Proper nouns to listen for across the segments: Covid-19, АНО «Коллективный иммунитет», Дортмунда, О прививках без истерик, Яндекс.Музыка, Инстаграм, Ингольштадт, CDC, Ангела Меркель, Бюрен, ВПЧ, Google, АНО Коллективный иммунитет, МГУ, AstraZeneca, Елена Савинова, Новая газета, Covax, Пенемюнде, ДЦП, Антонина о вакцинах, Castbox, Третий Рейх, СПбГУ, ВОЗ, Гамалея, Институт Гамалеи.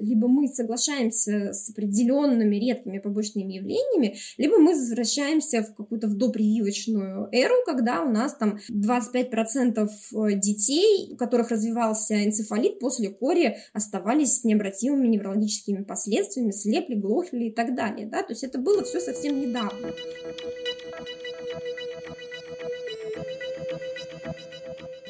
либо мы соглашаемся с определенными редкими побочными явлениями, либо мы возвращаемся в какую-то допрививочную эру, когда у нас там 25% детей, у которых развивался энцефалит после кори, оставались с необратимыми неврологическими последствиями, слепли, глохли и так далее. Да? То есть это было все совсем недавно.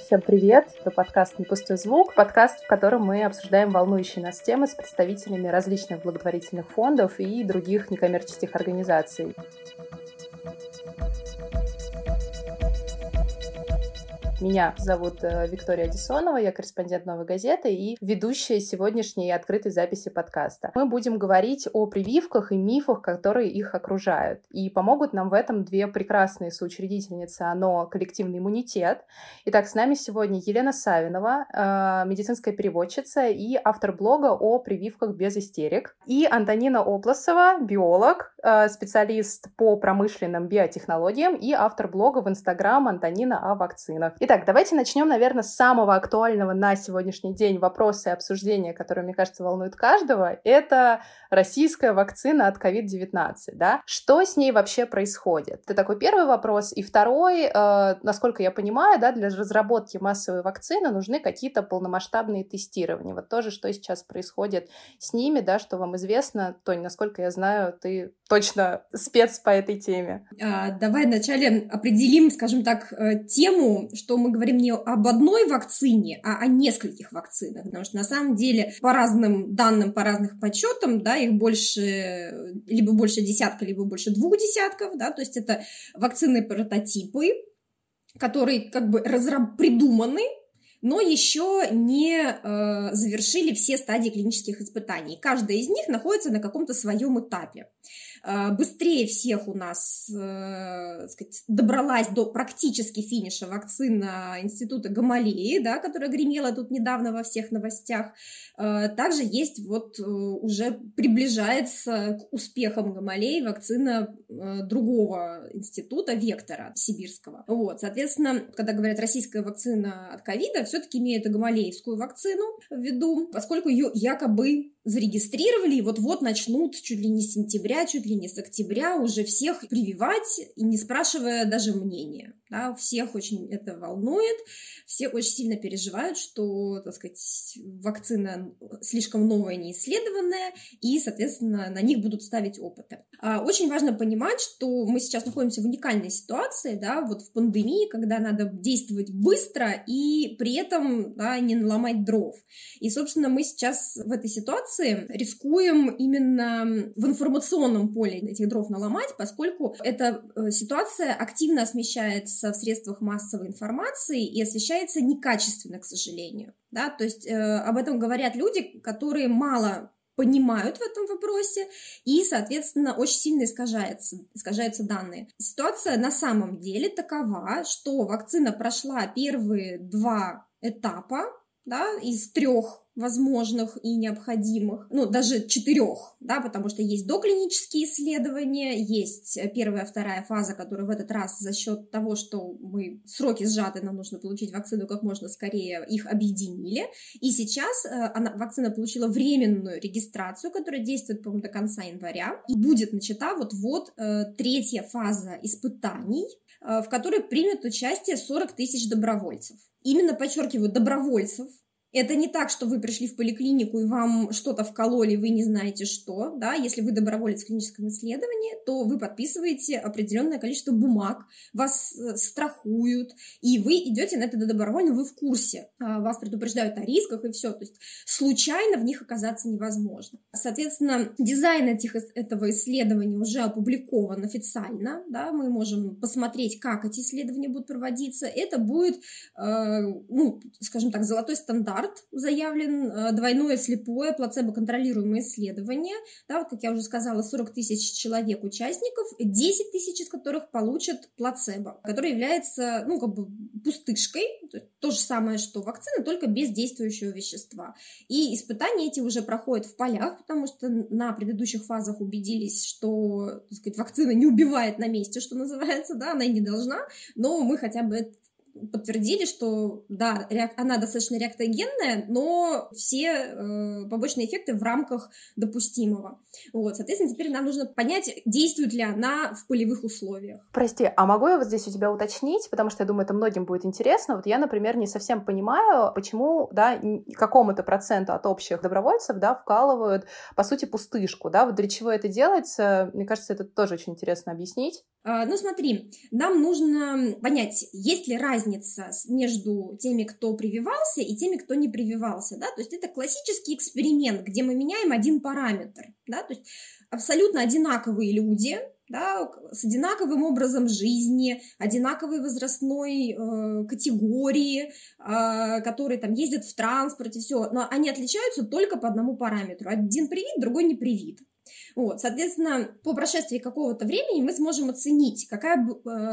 Всем привет! Это подкаст «Непустой звук», подкаст, в котором мы обсуждаем волнующие нас темы с представителями различных благотворительных фондов и других некоммерческих организаций. Меня зовут Виктория Одиссонова, я корреспондент «Новой газеты» и ведущая сегодняшней открытой записи подкаста. Мы будем говорить о прививках и мифах, которые их окружают. И помогут нам в этом две прекрасные соучредительницы АНО «Коллективный иммунитет». Итак, с нами сегодня Елена Савинова, медицинская переводчица и автор блога о прививках без истерик. И Антонина Обласова, биолог, специалист по промышленным биотехнологиям и автор блога в Инстаграм «Антонина о вакцинах». Итак, давайте начнем, наверное, с самого актуального на сегодняшний день вопроса и обсуждения, которые, мне кажется, волнуют каждого. Это российская вакцина от COVID-19, да? Что с ней вообще происходит? Это такой первый вопрос. И второй, насколько я понимаю, да, для разработки массовой вакцины нужны какие-то полномасштабные тестирования. Вот тоже, что сейчас происходит с ними, да, что вам известно. Тонь, насколько я знаю, ты точно спец по этой теме. Давай вначале определим, скажем так, тему, что мы говорим не об одной вакцине, а о нескольких вакцинах, потому что на самом деле по разным данным, по разным подсчетам, да, их больше, либо больше десятка, либо больше 2 десятков, да, то есть это вакцины-прототипы, которые как бы придуманы, но еще не завершили все стадии клинических испытаний. Каждая из них находится на каком-то своем этапе. Быстрее всех у нас, так сказать, добралась до практически финиша вакцина Института Гамалеи, да, которая гремела тут недавно во всех новостях. Также есть вот уже приближается к успехам Гамалеи вакцина другого института, Вектора, сибирского. Вот, соответственно, когда говорят российская вакцина от ковида, все-таки имеют и гамалеевскую вакцину в виду, поскольку ее якобы зарегистрировали, и вот-вот начнут чуть ли не с сентября, чуть ли не с октября уже всех прививать, и не спрашивая даже мнения. Да, всех очень это волнует, все очень сильно переживают, что, так сказать, вакцина слишком новая, неисследованная, и, соответственно, на них будут ставить опыты. Очень важно понимать, что мы сейчас находимся в уникальной ситуации, да, вот в пандемии, когда надо действовать быстро и при этом, да, не наломать дров. И, собственно, мы сейчас в этой ситуации рискуем именно в информационном поле этих дров наломать, поскольку эта ситуация активно освещается в средствах массовой информации и освещается некачественно, к сожалению. Да? То есть об этом говорят люди, которые мало понимают в этом вопросе, и, соответственно, очень сильно искажаются данные. Ситуация на самом деле такова, что вакцина прошла первые 2 этапа, да, из 3 возможных и необходимых, ну, даже 4, да, потому что есть доклинические исследования, есть 1-2 фаза, которая в этот раз за счет того, что мы сроки сжаты, нам нужно получить вакцину как можно скорее, их объединили, и сейчас вакцина получила временную регистрацию, которая действует, по-моему, до конца января, и будет начата вот-вот 3-я фаза испытаний, в которой примет участие 40 тысяч добровольцев. Именно, подчеркиваю, добровольцев. Это не так, что вы пришли в поликлинику и вам что-то вкололи, вы не знаете что, да, если вы доброволец в клиническом исследовании, то вы подписываете определенное количество бумаг, вас страхуют, и вы идете на это добровольно, вы в курсе, вас предупреждают о рисках и все, то есть случайно в них оказаться невозможно. Соответственно, дизайн этого исследования уже опубликован официально, да, мы можем посмотреть, как эти исследования будут проводиться, это будет, ну, скажем так, золотой стандарт, заявлен двойное слепое плацебо-контролируемое исследование. Да, вот, как я уже сказала, 40 тысяч человек-участников, 10 тысяч из которых получат плацебо, которое является, ну, как бы пустышкой, то же самое, что вакцина, только без действующего вещества. И испытания эти уже проходят в полях, потому что на предыдущих фазах убедились, что, так сказать, вакцина не убивает на месте, что называется, да, она и не должна, но мы хотя бы подтвердили, что да, она достаточно реактогенная, но все побочные эффекты в рамках допустимого. Вот, соответственно, теперь нам нужно понять, действует ли она в полевых условиях. Прости, а могу я вот здесь у тебя уточнить, потому что я думаю, это многим будет интересно. Вот я, например, не совсем понимаю, почему, да, какому-то проценту от общих добровольцев, да, вкалывают, по сути, пустышку, да, вот для чего это делается, мне кажется, это тоже очень интересно объяснить. Ну, смотри, нам нужно понять, есть ли разница между теми, кто прививался, и теми, кто не прививался, да, то есть это классический эксперимент, где мы меняем один параметр, да, то есть абсолютно одинаковые люди, да, с одинаковым образом жизни, одинаковой возрастной категории, которые там ездят в транспорте, все, но они отличаются только по одному параметру, один привит, другой не привит. Вот, соответственно, по прошествии какого-то времени мы сможем оценить, какая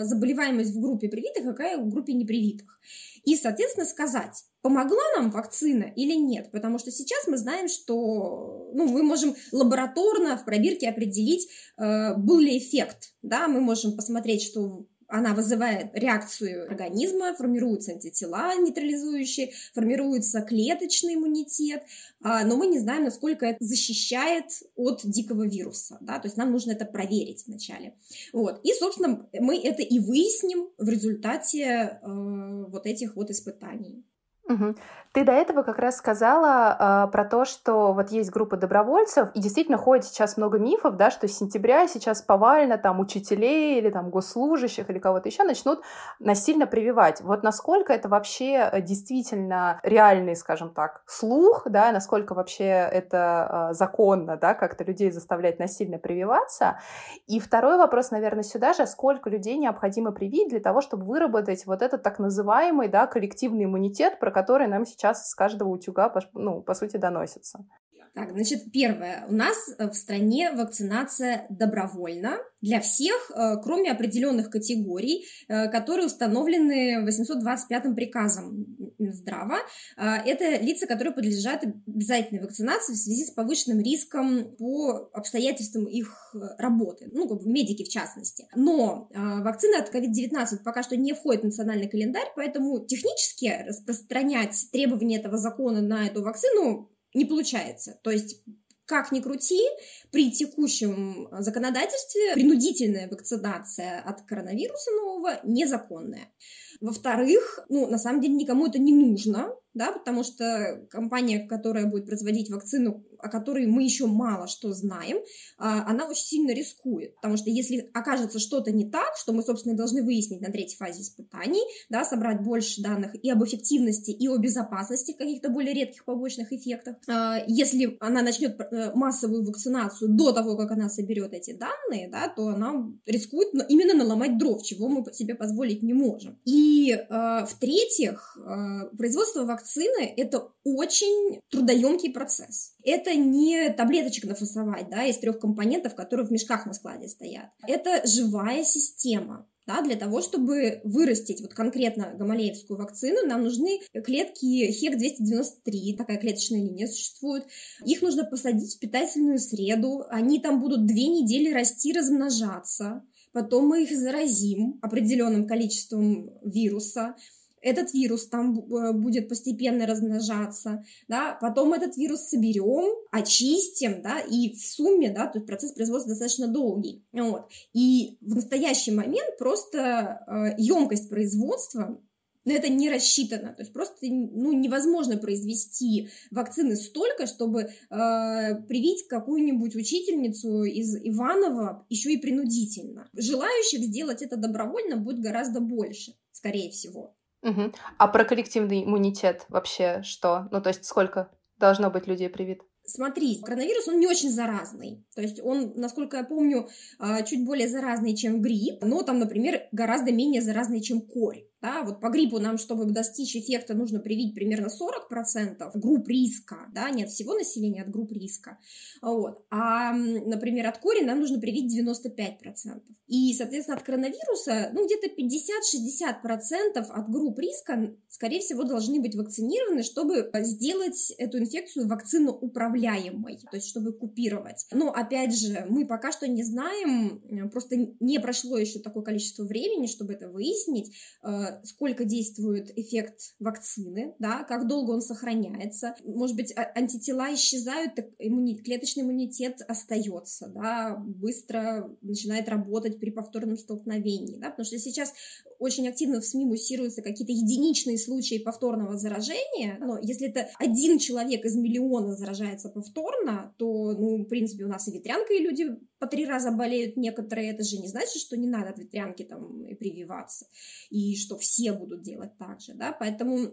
заболеваемость в группе привитых, какая в группе непривитых. И, соответственно, сказать, помогла нам вакцина или нет. Потому что сейчас мы знаем, что мы можем лабораторно в пробирке определить, был ли эффект. Да? Мы можем посмотреть, что она вызывает реакцию организма, формируются антитела нейтрализующие, формируется клеточный иммунитет, но мы не знаем, насколько это защищает от дикого вируса, да, то есть нам нужно это проверить вначале. Вот. И, собственно, мы это и выясним в результате вот этих вот испытаний. Угу. Ты до этого как раз сказала про то, что вот есть группа добровольцев, и действительно ходит сейчас много мифов, да, что с сентября сейчас повально там учителей или там госслужащих или кого-то еще начнут насильно прививать. Вот насколько это вообще действительно реальный, скажем так, слух, да, насколько вообще это законно, да, как-то людей заставлять насильно прививаться. И второй вопрос, наверное, сюда же, сколько людей необходимо привить для того, чтобы выработать вот этот так называемый, да, коллективный иммунитет, про который нам сейчас с каждого утюга, по сути, доносится. Так, значит, первое. У нас в стране вакцинация добровольна для всех, кроме определенных категорий, которые установлены 825-м приказом Минздрава. Это лица, которые подлежат обязательной вакцинации в связи с повышенным риском по обстоятельствам их работы, медики в частности. Но вакцина от COVID-19 пока что не входит в национальный календарь, поэтому технически распространять требования этого закона на эту вакцину не получается. То есть, как ни крути, при текущем законодательстве принудительная вакцинация от коронавируса нового незаконная. Во-вторых, на самом деле никому это не нужно, да, потому что компания, которая будет производить вакцину, о которой мы еще мало что знаем, она очень сильно рискует, потому что если окажется что-то не так, что мы, собственно, должны выяснить на третьей фазе испытаний, да, собрать больше данных и об эффективности, и о безопасности каких-то более редких побочных эффектов, если она начнет массовую вакцинацию до того, как она соберет эти данные, да, то она рискует именно наломать дров, чего мы себе позволить не можем. И, в-третьих, производство вакцины – это очень трудоемкий процесс. Это не таблеточек нафасовать, да, из 3 компонентов, которые в мешках на складе стоят. Это живая система. Да, для того, чтобы вырастить вот конкретно гамалеевскую вакцину, нам нужны клетки HEK-293, такая клеточная линия существует. Их нужно посадить в питательную среду, они там будут 2 недели расти, размножаться. Потом мы их заразим определенным количеством вируса. Этот вирус там будет постепенно размножаться, да, потом этот вирус соберем, очистим, да, и в сумме, да, то есть процесс производства достаточно долгий, вот. И в настоящий момент просто емкость производства, это не рассчитано, то есть просто невозможно произвести вакцины столько, чтобы привить какую-нибудь учительницу из Иванова еще и принудительно. Желающих сделать это добровольно будет гораздо больше, скорее всего. Угу. А про коллективный иммунитет вообще что? То есть сколько должно быть людей привит? Смотри, коронавирус, он не очень заразный. То есть он, насколько я помню, чуть более заразный, чем грипп, но там, например, гораздо менее заразный, чем корь. Да, вот по гриппу нам, чтобы достичь эффекта, нужно привить примерно 40% групп риска, да, не от всего населения, а от групп риска. Вот. А, например, от кори нам нужно привить 95%. И, соответственно, от коронавируса, где-то 50-60% от групп риска, скорее всего, должны быть вакцинированы, чтобы сделать эту инфекцию вакциноуправляемой, то есть чтобы купировать. Но, опять же, мы пока что не знаем, просто не прошло еще такое количество времени, чтобы это выяснить, сколько действует эффект вакцины, да, как долго он сохраняется. Может быть, антитела исчезают, так клеточный иммунитет остается, да, быстро начинает работать при повторном столкновении, да, потому что сейчас очень активно в СМИ муссируются какие-то единичные случаи повторного заражения, но если это один человек из миллиона заражается повторно, то, в принципе, у нас и ветрянкой люди по 3 раза болеют некоторые, это же не значит, что не надо от ветрянки там и прививаться, и что все будут делать так же, да, поэтому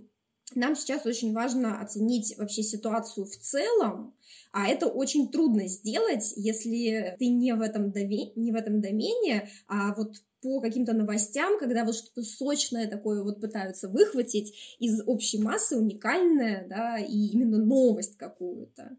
нам сейчас очень важно оценить вообще ситуацию в целом, а это очень трудно сделать, если ты не в этом домене, а вот по каким-то новостям, когда вот что-то сочное такое вот пытаются выхватить из общей массы, уникальное, да, и именно новость какую-то.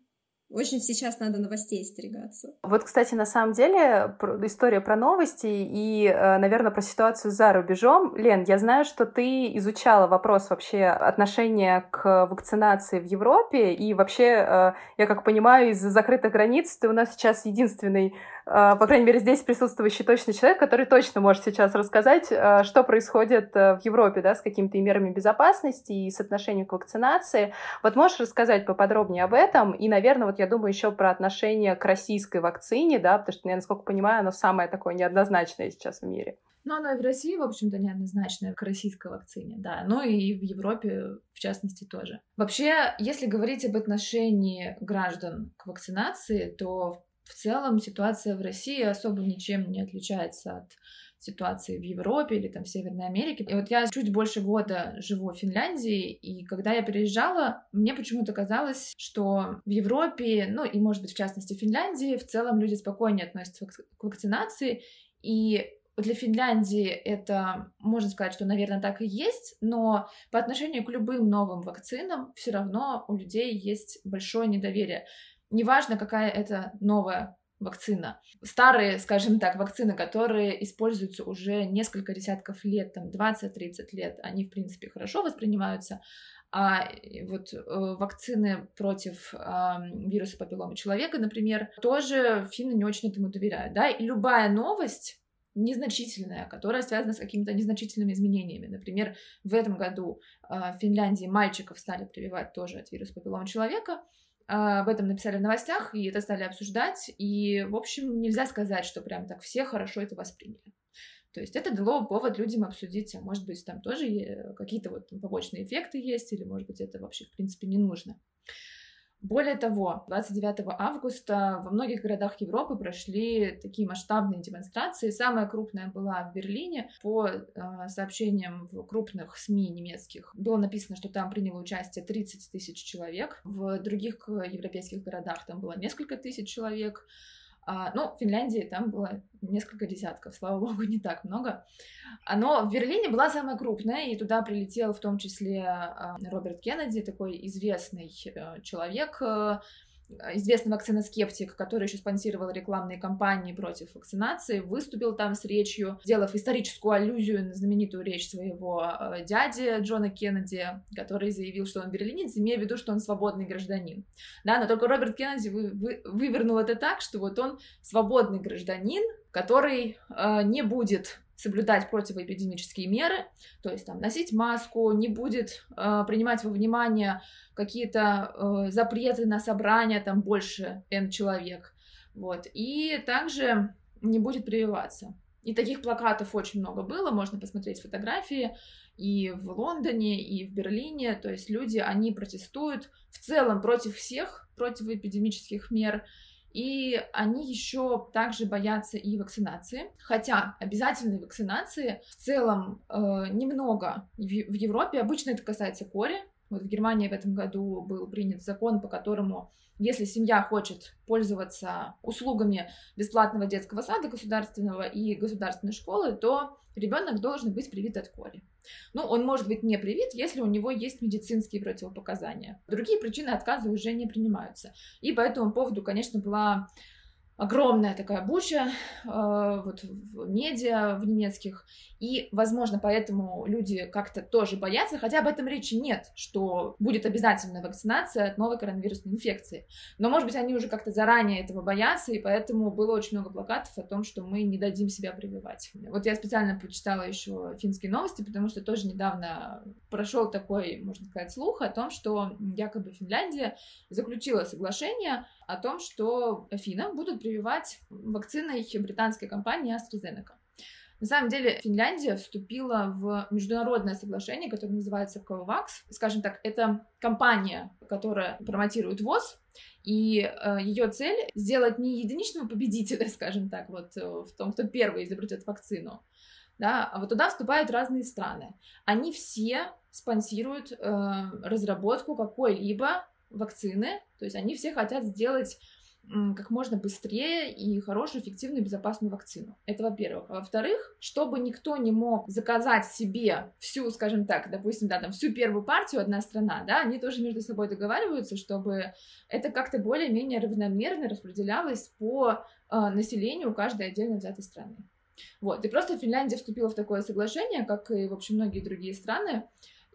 Очень сейчас надо новостей остерегаться. Вот, кстати, на самом деле, история про новости и, наверное, про ситуацию за рубежом. Лен, я знаю, что ты изучала вопрос вообще отношения к вакцинации в Европе, и вообще, я как понимаю, из-за закрытых границ ты у нас сейчас единственный, по крайней мере, здесь присутствующий точно человек, который точно может сейчас рассказать, что происходит в Европе, да, с какими-то мерами безопасности и с отношением к вакцинации. Вот можешь рассказать поподробнее об этом? И, наверное, вот я думаю еще про отношение к российской вакцине, да, потому что, я, насколько понимаю, оно самое такое неоднозначное сейчас в мире. Ну, она и в России, в общем-то, неоднозначная к российской вакцине, да, но и в Европе, в частности, тоже. Вообще, если говорить об отношении граждан к вакцинации, то в целом ситуация в России особо ничем не отличается от ситуации в Европе или там в Северной Америке. И вот я чуть больше года живу в Финляндии, и когда я переезжала, мне почему-то казалось, что в Европе, и, может быть, в частности, в Финляндии, в целом люди спокойнее относятся к вакцинации, и для Финляндии это, можно сказать, что, наверное, так и есть, но по отношению к любым новым вакцинам все равно у людей есть большое недоверие. Неважно, какая это новая вакцина. Старые, скажем так, вакцины, которые используются уже несколько десятков лет, там 20-30 лет, они, в принципе, хорошо воспринимаются. А вот вакцины против вируса папилломы человека, например, тоже финны не очень этому доверяют. Да? И любая новость незначительная, которая связана с какими-то незначительными изменениями. Например, в этом году в Финляндии мальчиков стали прививать тоже от вируса папилломы человека. Об этом написали в новостях, и это стали обсуждать, и, в общем, нельзя сказать, что прям так все хорошо это восприняли. То есть это дало повод людям обсудить, а может быть, там тоже какие-то вот побочные эффекты есть, или, может быть, это вообще, в принципе, не нужно. Более того, 29 августа во многих городах Европы прошли такие масштабные демонстрации. Самая крупная была в Берлине. По сообщениям в крупных СМИ немецких было написано, что там приняло участие 30 тысяч человек. В других европейских городах там было несколько тысяч человек. Но в Финляндии там было несколько десятков, слава богу, не так много. Но в Берлине была самая крупная, и туда прилетел в том числе Роберт Кеннеди, такой известный человек, известный вакциноскептик, который еще спонсировал рекламные кампании против вакцинации, выступил там с речью, сделав историческую аллюзию на знаменитую речь своего дяди Джона Кеннеди, который заявил, что он берлинец, имея в виду, что он свободный гражданин. Да, но только Роберт Кеннеди вывернул это так, что вот он свободный гражданин, который не будет соблюдать противоэпидемические меры, то есть там носить маску, не будет принимать во внимание какие-то запреты на собрания, там больше N человек, вот, и также не будет прививаться. И таких плакатов очень много было, можно посмотреть фотографии и в Лондоне, и в Берлине, то есть люди, они протестуют в целом против всех противоэпидемических мер, и они еще также боятся и вакцинации, хотя обязательной вакцинации в целом немного в Европе, обычно это касается кори. Вот в Германии в этом году был принят закон, по которому, если семья хочет пользоваться услугами бесплатного детского сада государственного и государственной школы, то ребенок должен быть привит от кори. Но он может быть не привит, если у него есть медицинские противопоказания. Другие причины отказа уже не принимаются. И по этому поводу, конечно, была огромная такая буря вот, в медиа, в немецких, и, возможно, поэтому люди как-то тоже боятся, хотя об этом речи нет, что будет обязательная вакцинация от новой коронавирусной инфекции. Но, может быть, они уже как-то заранее этого боятся, и поэтому было очень много плакатов о том, что мы не дадим себя прививать. Вот я специально почитала еще финские новости, потому что тоже недавно прошел такой, можно сказать, слух о том, что якобы Финляндия заключила соглашение о том, что финнам будут прививать вакциной британской компании AstraZeneca. На самом деле Финляндия вступила в международное соглашение, которое называется Covax. Скажем так, это компания, которая промотирует ВОЗ, и ее цель сделать не единичного победителя, скажем так, вот в том, кто первый изобретет вакцину, да, а вот туда вступают разные страны. Они все спонсируют разработку какой-либо вакцины, то есть они все хотят сделать как можно быстрее и хорошую, эффективную, безопасную вакцину. Это во-первых. А во-вторых, чтобы никто не мог заказать себе всю, скажем так, допустим, да, там, всю первую партию одна страна, да, они тоже между собой договариваются, чтобы это как-то более-менее равномерно распределялось по населению каждой отдельно взятой страны. Вот. И просто Финляндия вступила в такое соглашение, как и, в общем, многие другие страны.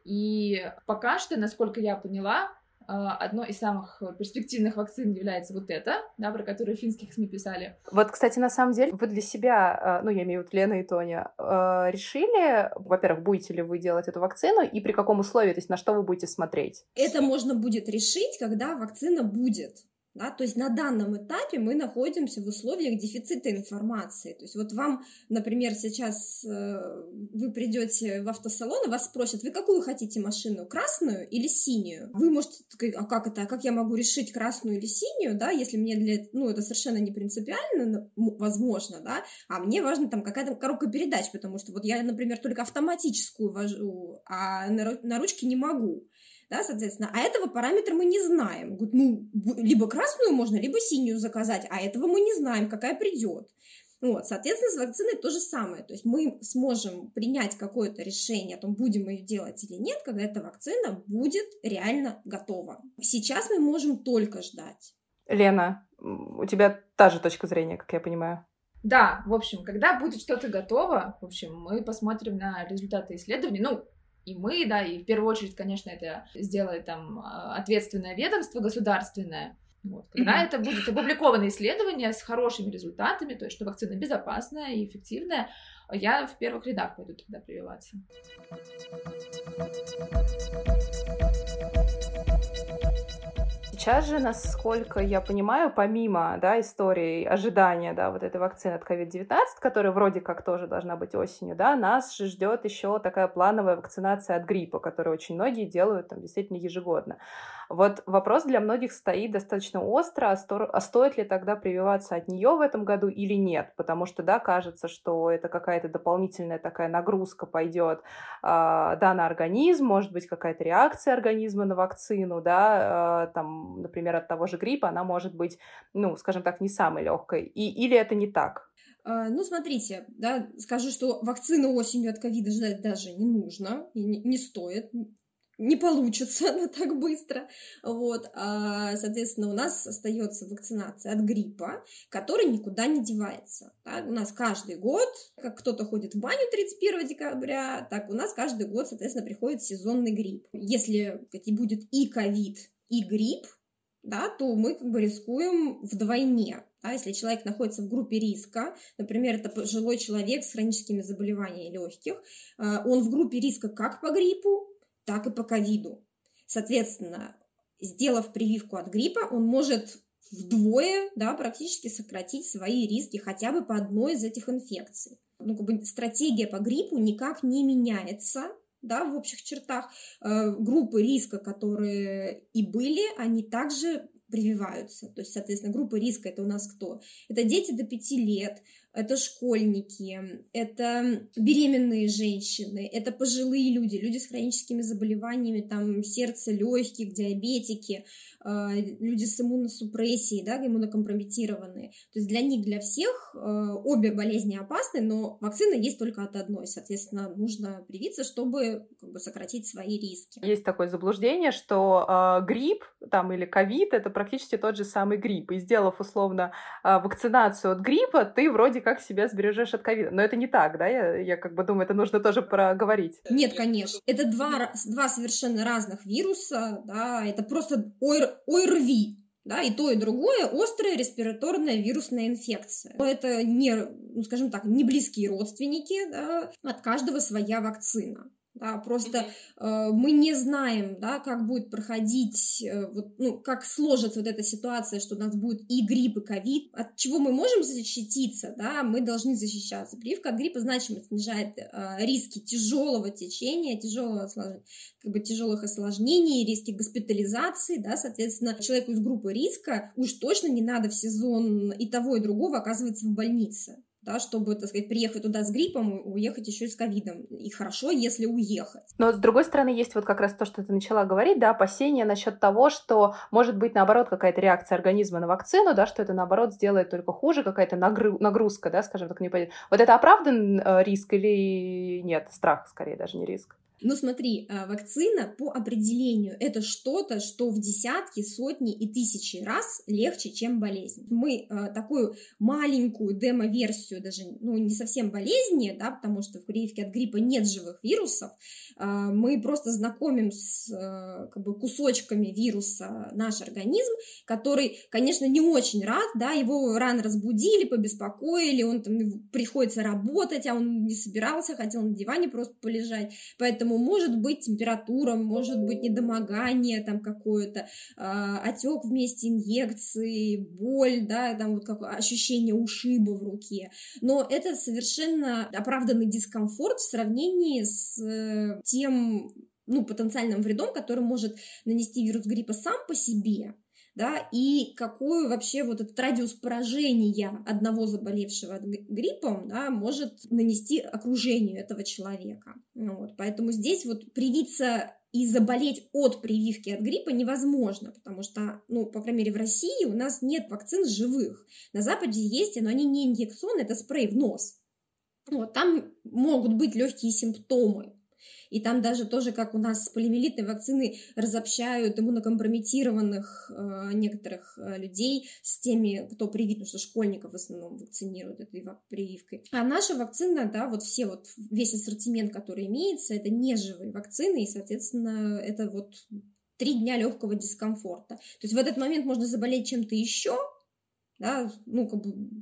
И пока что, насколько я поняла, одной из самых перспективных вакцин является вот эта, да, про которую финских СМИ писали. Вот, кстати, на самом деле, вы для себя, ну, я имею в виду Лена и Тоня, решили, во-первых, будете ли вы делать эту вакцину и при каком условии, то есть на что вы будете смотреть? Это можно будет решить, когда вакцина будет. Да, то есть на данном этапе мы находимся в условиях дефицита информации. То есть вот вам, например, сейчас вы придете в автосалон, и вас спросят, вы какую хотите машину, красную или синюю? Вы можете, а как это, а как я могу решить красную или синюю, да, если мне для, ну, это совершенно не принципиально, возможно, да, а мне важно там какая-то коробка передач, потому что вот я, например, только автоматическую вожу, а на ручке не могу. Да, соответственно, а этого параметра мы не знаем. Ну, либо красную можно, либо синюю заказать, а этого мы не знаем, какая придет. Вот, соответственно, с вакциной то же самое. То есть мы сможем принять какое-то решение о том, будем мы ее делать или нет, когда эта вакцина будет реально готова. Сейчас мы можем только ждать. Лена, у тебя та же точка зрения, как я понимаю. Да, в общем, когда будет что-то готово, в общем, мы посмотрим на результаты исследований. Ну, и мы, да, и в первую очередь, конечно, это сделает там ответственное ведомство государственное. Вот. Когда это будет опубликовано исследование с хорошими результатами, то есть что вакцина безопасная и эффективная, я в первых рядах пойду тогда прививаться. Сейчас же, насколько я понимаю, помимо, да, истории ожидания, да, вот этой вакцины от COVID-19, которая вроде как тоже должна быть осенью, да, нас же ждет еще такая плановая вакцинация от гриппа, которую очень многие делают там действительно ежегодно. Вот вопрос для многих стоит достаточно остро, а стоит ли тогда прививаться от нее в этом году или нет, потому что, да, кажется, что это какая-то дополнительная такая нагрузка пойдет, да, на организм, может быть, какая-то реакция организма на вакцину, да, там, например, от того же гриппа, она может быть, ну, скажем так, не самой легкой, или это не так? Ну, смотрите, да, скажу, что вакцину осенью от ковида ждать даже не нужно, и не стоит. Не получится она так быстро, вот, соответственно, у нас остается вакцинация от гриппа, который никуда не девается, да? У нас каждый год, как кто-то ходит в баню 31 декабря, так у нас каждый год, соответственно, приходит сезонный грипп. Если будет и ковид, и грипп, да, то мы как бы рискуем вдвойне. А если человек находится в группе риска, например, это пожилой человек с хроническими заболеваниями легких, он в группе риска как по гриппу, так и по ковиду. Соответственно, сделав прививку от гриппа, он может вдвое, да, практически сократить свои риски хотя бы по одной из этих инфекций. Ну, как бы стратегия по гриппу никак не меняется, да, в общих чертах. Группы риска, которые и были, они также прививаются. То есть, соответственно, группы риска — это у нас кто? Это дети до 5 лет, это школьники, это беременные женщины, это пожилые люди, люди с хроническими заболеваниями, там, сердце, легких, диабетики, люди с иммуносупрессией, да, иммунокомпрометированные. То есть для них, для всех обе болезни опасны, но вакцина есть только от одной. Соответственно, нужно привиться, чтобы сократить свои риски. Есть такое заблуждение, что грипп там, или ковид — это практически тот же самый грипп. И сделав, условно, вакцинацию от гриппа, ты вроде как себя сбережешь от ковида. Но это не так, да? Я как бы думаю, это нужно тоже проговорить. Нет, конечно. Это два совершенно разных вируса, да, это просто ОРВИ, да, и то, и другое — острая респираторная вирусная инфекция. Но это не, скажем так, не близкие родственники, да, от каждого своя вакцина. Да, просто мы не знаем, да, как будет проходить, как сложится вот эта ситуация, что у нас будет и грипп, и ковид. От чего мы можем защититься, да, мы должны защищаться. Прививка от гриппа значимо снижает риски тяжелого течения, тяжелых осложнений, риски госпитализации, да, соответственно, человеку из группы риска уж точно не надо в сезон и того, и другого оказываться в больнице. Да, чтобы, так сказать, приехать туда с гриппом и уехать еще и с ковидом. И хорошо, если уехать. Но, с другой стороны, есть вот как раз то, что ты начала говорить, да, опасения насчет того, что может быть, наоборот, какая-то реакция организма на вакцину, да, что это, наоборот, сделает только хуже, какая-то нагрузка, да, скажем так, не понятно. Вот это оправдан риск или нет? Страх, скорее, даже не риск. Ну смотри, вакцина по определению — это что-то, что в десятки, сотни и тысячи раз легче, чем болезнь. Мы такую маленькую демо-версию, даже не совсем болезни, да, потому что в прививке от гриппа нет живых вирусов, мы просто знакомим с кусочками вируса наш организм, который, конечно, не очень рад, да, его рано разбудили, побеспокоили, он там приходится работать, а он не собирался, хотел на диване просто полежать, поэтому может быть температура, может быть недомогание там какое-то, отек вместе инъекции, боль, да, там вот ощущение ушиба в руке. Но это совершенно оправданный дискомфорт в сравнении с тем, потенциальным вредом, который может нанести вирус гриппа сам по себе. Да, и какой вообще вот этот радиус поражения одного заболевшего гриппом, да, может нанести окружению этого человека. Поэтому здесь вот привиться и заболеть от прививки от гриппа невозможно, потому что, по крайней мере, в России у нас нет вакцин живых. На Западе есть, но они не инъекционные, это спрей в нос. Там могут быть легкие симптомы. И там даже тоже, как у нас с полиомиелитной вакциной, разобщают иммунокомпрометированных некоторых людей с теми, кто привит, потому что школьников в основном вакцинируют этой прививкой. А наша вакцина, да, весь ассортимент, который имеется, это неживые вакцины, и, соответственно, это 3 дня легкого дискомфорта. То есть в этот момент можно заболеть чем-то еще, да,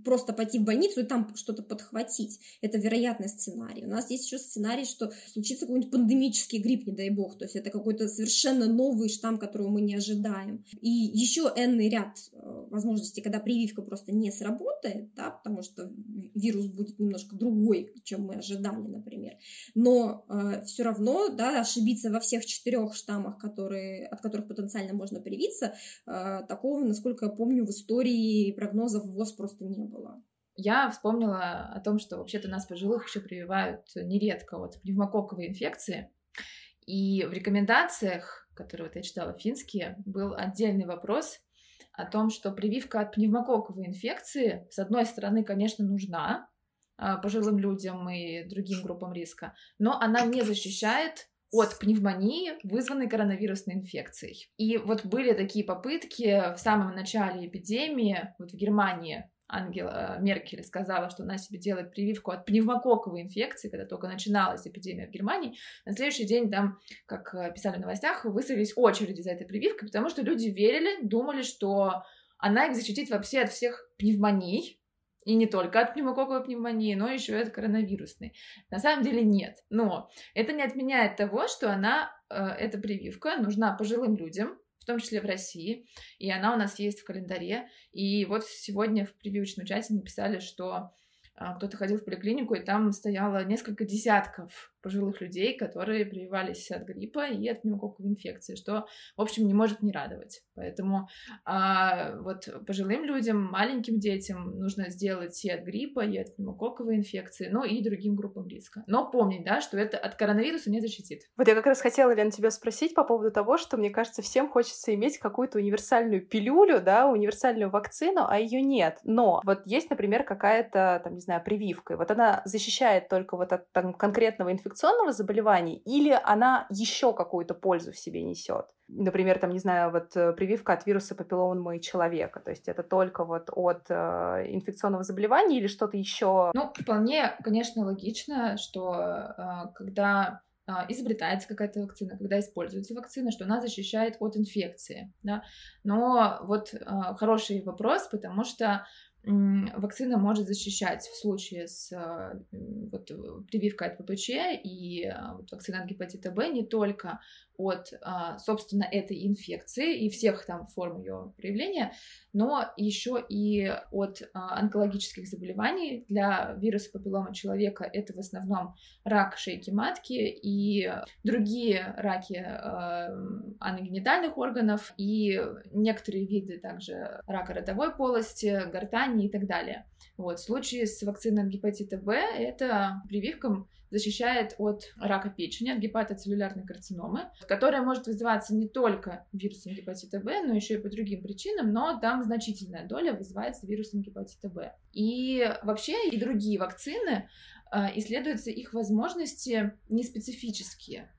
просто пойти в больницу и там что-то подхватить. Это вероятный сценарий. У нас есть еще сценарий, что случится какой-нибудь пандемический грипп, не дай бог. То есть это какой-то совершенно новый штамм, которого мы не ожидаем. И еще энный ряд возможностей, когда прививка просто не сработает, да, потому что вирус будет немножко другой, чем мы ожидали, например. Но все равно, да, ошибиться во всех 4 штаммах, от которых потенциально можно привиться, такого, насколько я помню, в истории прогнозов ВОЗ просто не было. Я вспомнила о том, что вообще-то нас пожилых еще прививают нередко от пневмококковой инфекции. И в рекомендациях, которые я читала финские, был отдельный вопрос о том, что прививка от пневмококковой инфекции, с одной стороны, конечно, нужна пожилым людям и другим группам риска, но она не защищает от пневмонии, вызванной коронавирусной инфекцией. И были такие попытки в самом начале эпидемии. В Германии Ангела Меркель сказала, что она себе делает прививку от пневмококковой инфекции, когда только начиналась эпидемия в Германии. На следующий день там, как писали в новостях, выстроились очереди за этой прививкой, потому что люди верили, думали, что она их защитит вообще от всех пневмоний, и не только от пневмококковой пневмонии, но еще и от коронавирусной. На самом деле нет. Но это не отменяет того, что эта прививка нужна пожилым людям, в том числе в России. И она у нас есть в календаре. И сегодня в прививочном чате написали, что кто-то ходил в поликлинику, и там стояло несколько десятков пожилых людей, которые прививались от гриппа и от пневмококковой инфекции, что, в общем, не может не радовать. Поэтому вот пожилым людям, маленьким детям нужно сделать и от гриппа, и от пневмококковой инфекции, но и другим группам риска. Но помнить, да, что это от коронавируса не защитит. Вот я как раз хотела, Лен, тебя спросить по поводу того, что, мне кажется, всем хочется иметь какую-то универсальную пилюлю, да, универсальную вакцину, а ее нет. Но вот есть, например, какая-то, там, не знаю, прививка, и вот она защищает только вот от там, конкретного инфекционного заболевания, или она еще какую-то пользу в себе несет? Например, там, не знаю, вот прививка от вируса папилломы человека, то есть это только вот от инфекционного заболевания или что-то еще? Ну, вполне, конечно, логично, что когда изобретается какая-то вакцина, когда используется вакцина, что она защищает от инфекции, да? Но вот хороший вопрос, потому что вакцина может защищать в случае с вот, прививкой от ВПЧ и вакцина от гепатита Б не только от, собственно, этой инфекции и всех там форм ее проявления, но еще и от онкологических заболеваний. Для вируса папилломы человека это в основном рак шейки матки и другие раки аногенитальных органов и некоторые виды также рака ротовой полости, гортани и так далее. Вот. В случае с вакциной от гепатита В это прививка защищает от рака печени, от гепатоцеллюлярной карциномы, которая может вызываться не только вирусом гепатита В, но еще и по другим причинам, но там значительная доля вызывается вирусом гепатита В. И вообще и другие вакцины, исследуются их возможности неспецифические.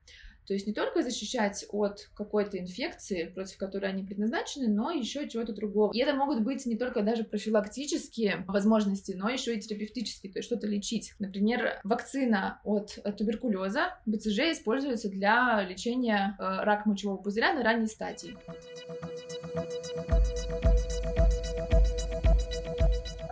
То есть не только защищать от какой-то инфекции, против которой они предназначены, но еще чего-то другого. И это могут быть не только даже профилактические возможности, но еще и терапевтические, то есть что-то лечить. Например, вакцина от туберкулеза БЦЖ используется для лечения рака мочевого пузыря на ранней стадии.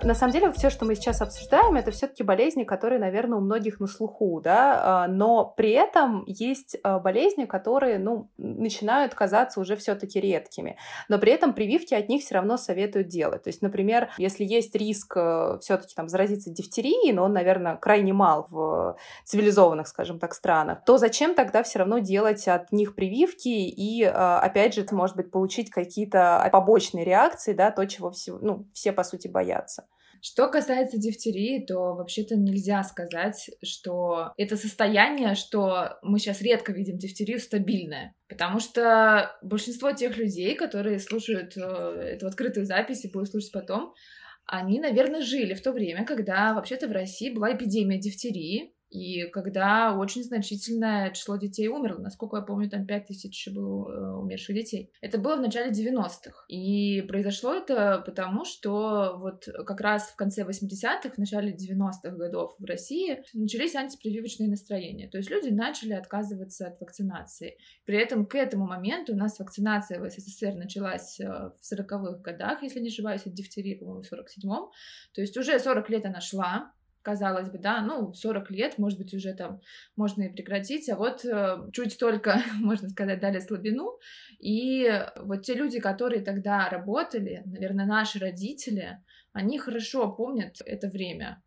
На самом деле, вот все, что мы сейчас обсуждаем, это все-таки болезни, которые, наверное, у многих на слуху, да, но при этом есть болезни, которые, ну, начинают казаться уже все-таки редкими, но при этом прививки от них все равно советуют делать. То есть, например, если есть риск все-таки там заразиться дифтерией, но он, наверное, крайне мал в цивилизованных, скажем так, странах, то зачем тогда все равно делать от них прививки и, опять же, может быть, получить какие-то побочные реакции, да, то, чего все, ну, все по сути боятся. Что касается дифтерии, то вообще-то нельзя сказать, что это состояние, что мы сейчас редко видим дифтерию, стабильное. Потому что большинство тех людей, которые слушают эту открытую запись и будут слушать потом, они, наверное, жили в то время, когда вообще-то в России была эпидемия дифтерии, и когда очень значительное число детей умерло. Насколько я помню, там 5000 было умерших детей. Это было в начале 90-х. И произошло это потому, что вот как раз в конце 80-х, в начале 90-х годов в России начались антипрививочные настроения. То есть люди начали отказываться от вакцинации. При этом к этому моменту у нас вакцинация в СССР началась в 40-х годах, если не ошибаюсь, от дифтерии, по-моему, в 47-м. То есть уже 40 лет она шла. Казалось бы, да, ну, 40 лет, может быть, уже там можно и прекратить, а вот чуть только, можно сказать, дали слабину, и вот те люди, которые тогда работали, наверное, наши родители, они хорошо помнят это время.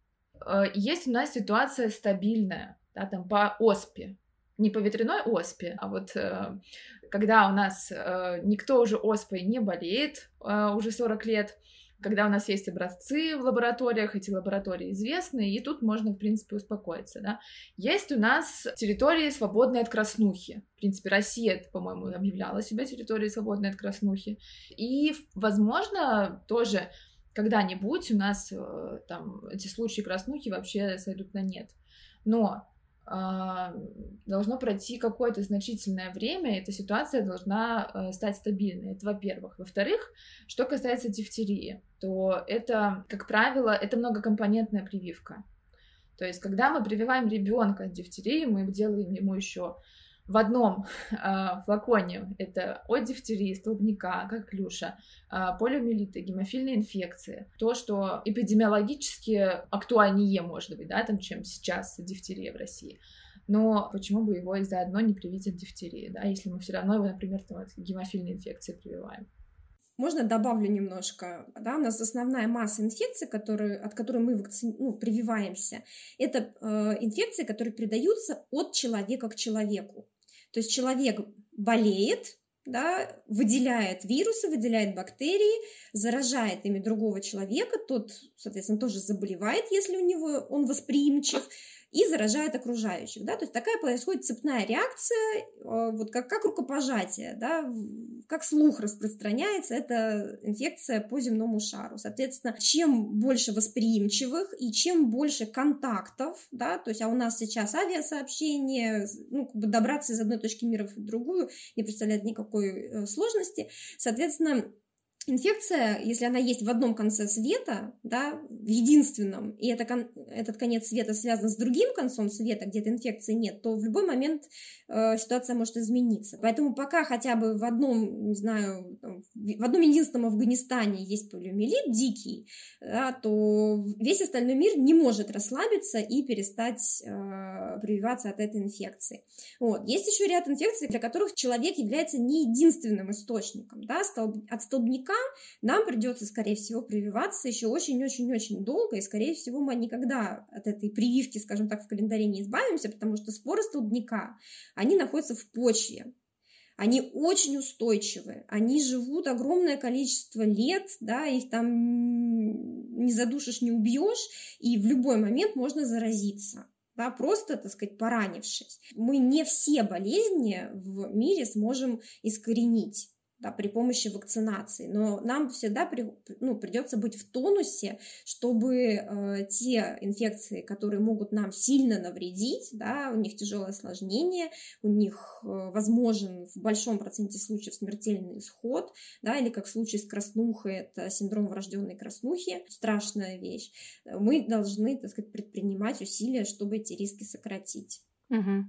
Есть у нас ситуация стабильная, да, там, по оспе, не по ветряной оспе, а вот когда у нас никто уже оспой не болеет, уже 40 лет, когда у нас есть образцы в лабораториях, эти лаборатории известны, и тут можно, в принципе, успокоиться, да. Есть у нас территории, свободные от краснухи. В принципе, Россия, по-моему, объявляла себя территорией, свободной от краснухи. И, возможно, тоже когда-нибудь у нас там эти случаи краснухи вообще сойдут на нет. Но должно пройти какое-то значительное время, эта ситуация должна стать стабильной, это во-первых. Во-вторых, что касается дифтерии, то это, как правило, это многокомпонентная прививка. То есть, когда мы прививаем ребенка от дифтерии, мы делаем ему еще в одном флаконе это от дифтерии, столбняка, коклюша, полиомиелита, гемофильные инфекции. То, что эпидемиологически актуальнее, может быть, да, там, чем сейчас дифтерия в России. Но почему бы его и заодно не привить от дифтерии, да, если мы все равно его, например, там, от гемофильной инфекции прививаем. Можно добавлю немножко? Да, у нас основная масса инфекций, от которой мы прививаемся, это инфекции, которые передаются от человека к человеку. То есть человек болеет, да, выделяет вирусы, выделяет бактерии, заражает ими другого человека, тот, соответственно, тоже заболевает, если у него он восприимчив, и заражает окружающих, да, то есть такая происходит цепная реакция, вот как рукопожатие, да, как слух распространяется эта инфекция по земному шару. Соответственно, чем больше восприимчивых и чем больше контактов, да, то есть, а у нас сейчас авиасообщение, добраться из одной точки мира в другую не представляет никакой сложности, соответственно, инфекция, если она есть в одном конце света, да, в единственном, и этот конец света связан с другим концом света, где-то инфекции нет, то в любой момент ситуация может измениться. Поэтому пока хотя бы в одном единственном Афганистане есть полиомиелит дикий, да, то весь остальной мир не может расслабиться и перестать прививаться от этой инфекции. Вот. Есть еще ряд инфекций, для которых человек является не единственным источником, да, от столбняка нам придется, скорее всего, прививаться еще очень-очень-очень долго, и, скорее всего, мы никогда от этой прививки, скажем так, в календаре не избавимся, потому что споры столбняка, они находятся в почве, они очень устойчивы, они живут огромное количество лет, да, их там не задушишь, не убьешь, и в любой момент можно заразиться. Да, просто, так сказать, поранившись. Мы не все болезни в мире сможем искоренить, да, при помощи вакцинации, но нам всегда придется быть в тонусе, чтобы те инфекции, которые могут нам сильно навредить, да, у них тяжелое осложнение, у них возможен в большом проценте случаев смертельный исход, да, или как в случае с краснухой, это синдром врожденной краснухи, страшная вещь, мы должны, так сказать, предпринимать усилия, чтобы эти риски сократить. Угу.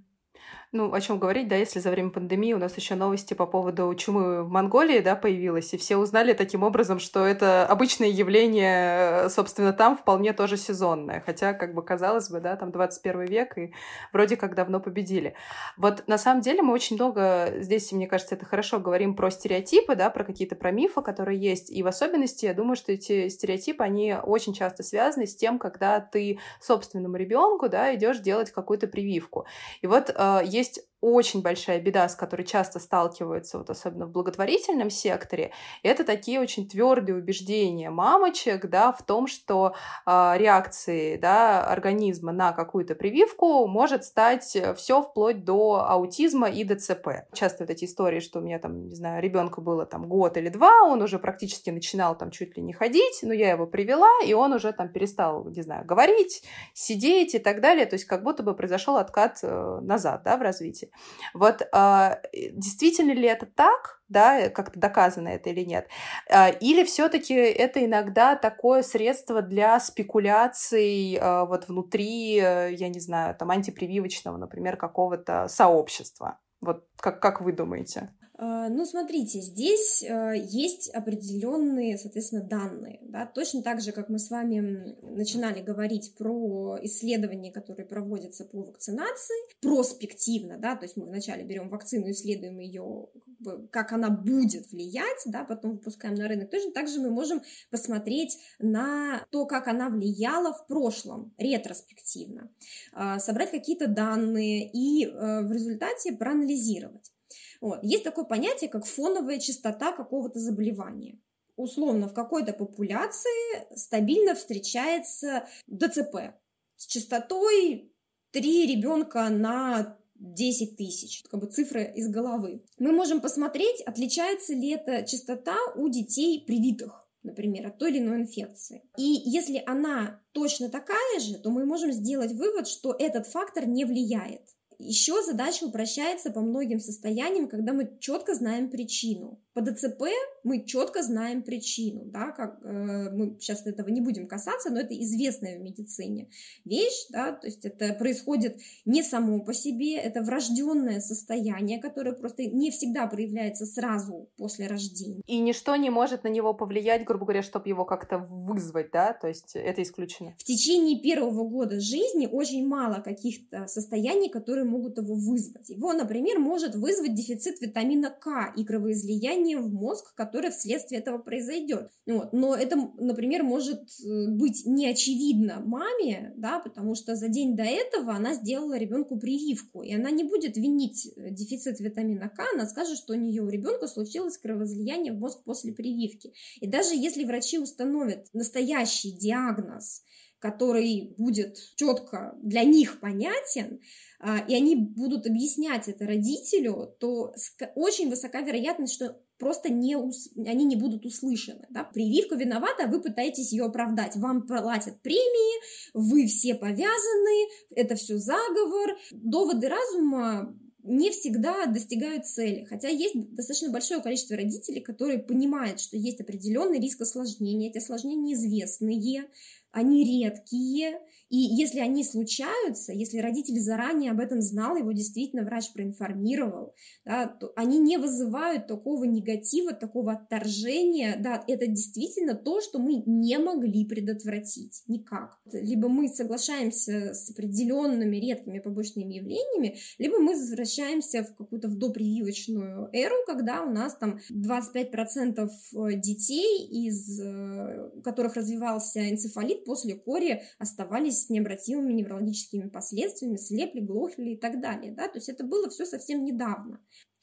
О чем говорить, да, если за время пандемии у нас еще новости по поводу чумы в Монголии, да, появилась, и все узнали таким образом, что это обычное явление, собственно, там вполне тоже сезонное, хотя, казалось бы, да, там 21 век, и вроде как давно победили. Вот, на самом деле, мы очень много здесь, мне кажется, это хорошо, говорим про стереотипы, да, про какие-то, про мифы, которые есть, и в особенности, я думаю, что эти стереотипы, они очень часто связаны с тем, когда ты собственному ребенку, да, идешь делать какую-то прививку. И вот есть очень большая беда, с которой часто сталкиваются, вот особенно в благотворительном секторе, это такие очень твердые убеждения мамочек, да, в том, что реакции, да, организма на какую-то прививку может стать все вплоть до аутизма и ДЦП. Часто вот эти истории, что у меня там, не знаю, ребенку было там 1 или 2, он уже практически начинал там чуть ли не ходить, но я его привела, и он уже там перестал, не знаю, говорить, сидеть и так далее, то есть как будто бы произошел откат назад, да, в развитии. Вот действительно ли это так, да, как-то доказано это или нет, или все-таки это иногда такое средство для спекуляций вот внутри, я не знаю, там антипрививочного, например, какого-то сообщества? Вот как вы думаете? Смотрите, здесь есть определенные, соответственно, данные, да, точно так же, как мы с вами начинали говорить про исследования, которые проводятся по вакцинации, проспективно, да, то есть мы вначале берем вакцину, исследуем ее, как она будет влиять, да, потом выпускаем на рынок, точно так же мы можем посмотреть на то, как она влияла в прошлом, ретроспективно, собрать какие-то данные и в результате проанализировать. Вот. Есть такое понятие, как фоновая частота какого-то заболевания. Условно, в какой-то популяции стабильно встречается ДЦП с частотой 3 ребенка на 10 тысяч, цифры из головы. Мы можем посмотреть, отличается ли эта частота у детей привитых, например, от той или иной инфекции. И если она точно такая же, то мы можем сделать вывод, что этот фактор не влияет. Еще задача упрощается по многим состояниям, когда мы четко знаем причину. По ДЦП мы четко знаем причину, да, мы сейчас этого не будем касаться, но это известная в медицине вещь, да, то есть это происходит не само по себе, это врожденное состояние, которое просто не всегда проявляется сразу после рождения. И ничто не может на него повлиять, грубо говоря, чтобы его как-то вызвать, да, то есть это исключено. В течение первого года жизни очень мало каких-то состояний, которые могут его вызвать. Его, например, может вызвать дефицит витамина К и кровоизлияние в мозг, которое вследствие этого произойдет. Вот. Но это, например, может быть неочевидно маме, да, потому что за день до этого она сделала ребенку прививку, и она не будет винить дефицит витамина К, она скажет, что у нее, у ребенка случилось кровоизлияние в мозг после прививки. И даже если врачи установят настоящий диагноз, который будет четко для них понятен, и они будут объяснять это родителю, то очень высока вероятность, что просто они не будут услышаны. Да? Прививка виновата, а вы пытаетесь ее оправдать. Вам платят премии, вы все повязаны, это все заговор. Доводы разума не всегда достигают цели, хотя есть достаточно большое количество родителей, которые понимают, что есть определенный риск осложнений, эти осложнения известные, они редкие, и если они случаются, если родитель заранее об этом знал, его действительно врач проинформировал, да, то они не вызывают такого негатива, такого отторжения, да, это действительно то, что мы не могли предотвратить никак. Либо мы соглашаемся с определенными редкими побочными явлениями, либо мы возвращаемся в какую-то допрививочную эру, когда у нас там 25% детей, из которых развивался энцефалит, после кори оставались с необратимыми неврологическими последствиями, слепли, глохли и так далее, да, то есть это было все совсем недавно.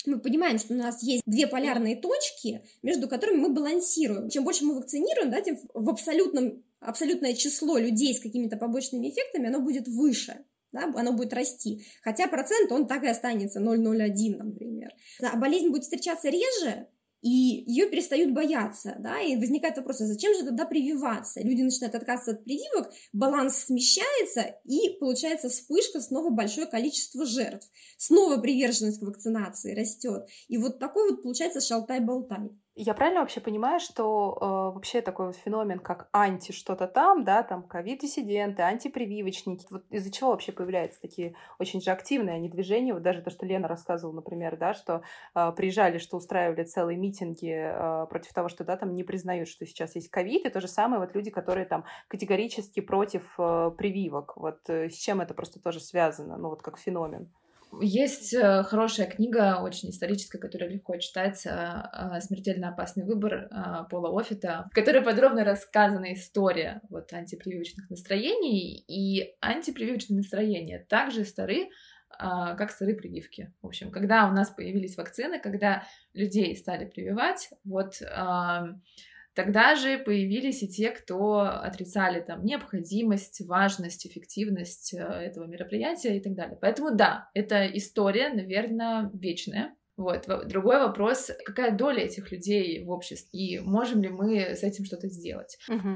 Мы понимаем, что у нас есть две полярные точки, между которыми мы балансируем. Чем больше мы вакцинируем, да, тем в абсолютное число людей с какими-то побочными эффектами, оно будет выше. Да, оно будет расти, хотя процент он так и останется 0,01, например. А болезнь будет встречаться реже, и ее перестают бояться, да, и возникает вопрос, а зачем же тогда прививаться? Люди начинают отказываться от прививок, баланс смещается, и получается вспышка, снова большое количество жертв, снова приверженность к вакцинации растет, и вот такой вот получается шалтай-болтай. Я правильно вообще понимаю, что вообще такой вот феномен, как анти-что-то там, да, там ковид-диссиденты, антипрививочники, вот из-за чего вообще появляются такие очень же активные они движения, вот даже то, что Лена рассказывала, например, да, что приезжали, что устраивали целые митинги против того, что, да, там не признают, что сейчас есть ковид, и то же самое вот люди, которые там категорически против прививок, вот с чем это просто тоже связано, ну вот как феномен. Есть хорошая книга, очень историческая, которая легко читается, «Смертельно опасный выбор» Пола Оффита, в которой подробно рассказана история вот антипрививочных настроений, и антипрививочные настроения также стары, как старые прививки. В общем, когда у нас появились вакцины, когда людей стали прививать, вот тогда же появились и те, кто отрицали там необходимость, важность, эффективность этого мероприятия и так далее. Поэтому да, эта история, наверное, вечная. Вот. Другой вопрос, какая доля этих людей в обществе, и можем ли мы с этим что-то сделать? Угу.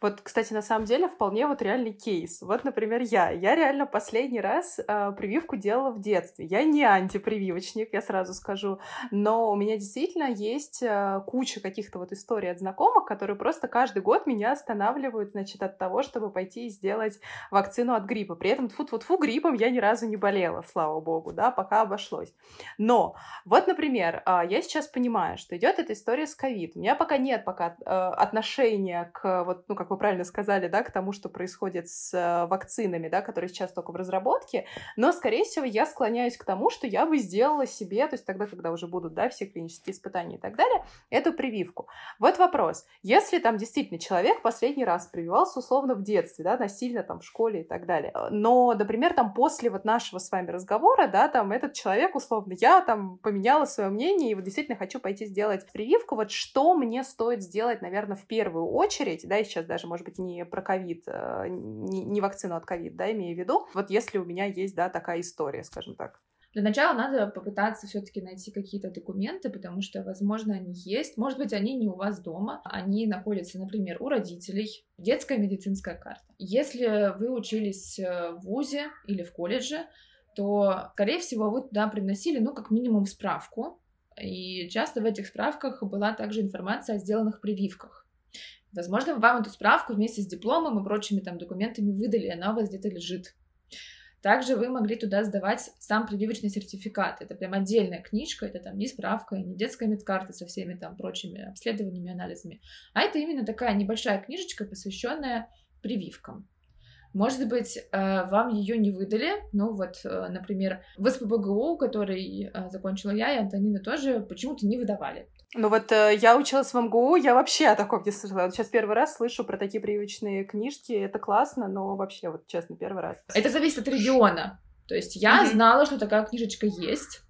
Вот, кстати, на самом деле вполне вот реальный кейс. Вот, например, я реально последний раз прививку делала в детстве. Я не антипрививочник, я сразу скажу, но у меня действительно есть куча каких-то вот историй от знакомых, которые просто каждый год меня останавливают, значит, от того, чтобы пойти и сделать вакцину от гриппа. При этом, тьфу-тьфу-тьфу, гриппом я ни разу не болела, слава богу, да, пока обошлось. Но вот, например, я сейчас понимаю, что идет эта история с ковид. У меня пока нет отношения к, вот, ну, как вы правильно сказали, да, к тому, что происходит с вакцинами, да, которые сейчас только в разработке, но, скорее всего, я склоняюсь к тому, что я бы сделала себе, то есть тогда, когда уже будут, да, все клинические испытания и так далее, эту прививку. Вот вопрос. Если там действительно человек последний раз прививался условно в детстве, да, насильно там в школе и так далее, но, например, там после вот нашего с вами разговора, да, там этот человек условно, я там поменяла свое мнение, и вот действительно хочу пойти сделать прививку. Вот что мне стоит сделать, наверное, в первую очередь, да, и сейчас даже, может быть, не про ковид, не вакцину от ковид, да, имею в виду, вот если у меня есть, да, такая история, скажем так. Для начала надо попытаться все-таки найти какие-то документы, потому что, возможно, они есть. Может быть, они не у вас дома, они находятся, например, у родителей. Детская медицинская карта. Если вы учились в вузе или в колледже, то, скорее всего, вы туда приносили, ну, как минимум, справку. И часто в этих справках была также информация о сделанных прививках. Возможно, вам эту справку вместе с дипломом и прочими там документами выдали, она у вас где-то лежит. Также вы могли туда сдавать сам прививочный сертификат. Это прям отдельная книжка, это там не справка, не детская медкарта со всеми там прочими обследованиями, анализами. А это именно такая небольшая книжечка, посвященная прививкам. Может быть, вам ее не выдали. Ну вот, например, в СПбГУ, который закончила я, и Антонина тоже, почему-то не выдавали. Ну вот я училась в МГУ, я вообще о таком не слышала. Вот сейчас первый раз слышу про такие прививочные книжки. Это классно, но вообще, вот честно, первый раз. Это зависит от региона. То есть я знала, что такая книжечка есть.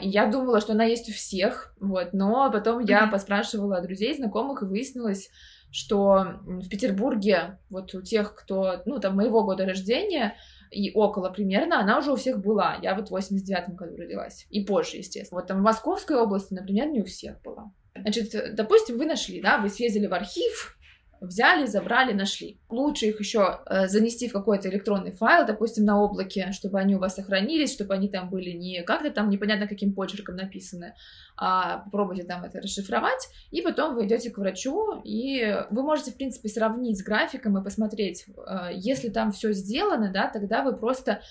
И я думала, что она есть у всех. Вот, но потом я поспрашивала друзей, знакомых, и выяснилось, что в Петербурге вот у тех, кто, ну, там, моего года рождения и около примерно, она уже у всех была. Я вот в 89-м году родилась. И позже, естественно. Вот там в Московской области, например, не у всех была. Значит, допустим, вы нашли, да, вы съездили в архив, взяли, забрали, нашли. Лучше их еще занести в какой-то электронный файл, допустим, на облаке, чтобы они у вас сохранились, чтобы они там были не как-то там непонятно каким почерком написаны, а попробуйте там это расшифровать, и потом вы идете к врачу, и вы можете, в принципе, сравнить с графиком и посмотреть, если там все сделано, да, тогда вы просто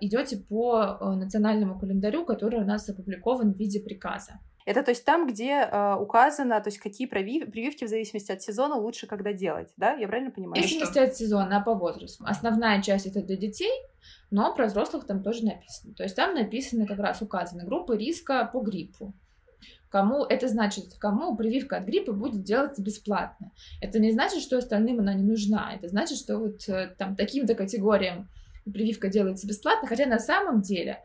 идете по национальному календарю, который у нас опубликован в виде приказа. Это, то есть, там, где указано, то есть, какие прививки в зависимости от сезона лучше когда делать, да? Я правильно понимаю? В зависимости от сезона, а по возрасту. Основная часть — это для детей, но про взрослых там тоже написано. То есть, там написано, как раз указаны группы риска по гриппу. Кому это значит, кому прививка от гриппа будет делаться бесплатно. Это не значит, что остальным она не нужна. Это значит, что вот там таким-то категориям прививка делается бесплатно, хотя на самом деле...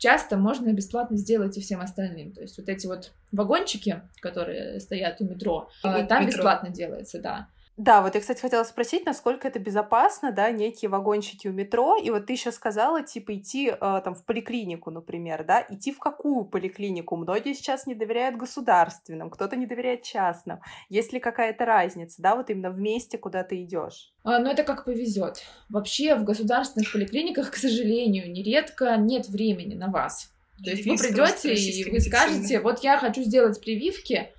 Часто можно бесплатно сделать и всем остальным. То есть вот эти вот вагончики, которые стоят у метро, там бесплатно делается, да. Да, вот я, кстати, хотела спросить, насколько это безопасно, да, некие вагончики у метро, и вот ты еще сказала, типа, идти там в поликлинику, например, да, идти в какую поликлинику? Многие сейчас не доверяют государственным, кто-то не доверяет частным. Есть ли какая-то разница, да, вот именно в месте, куда ты идешь? Ну, это как повезет. Вообще в государственных поликлиниках, к сожалению, нередко нет времени на вас. То есть вы придете и вы скажете, вот я хочу сделать прививки,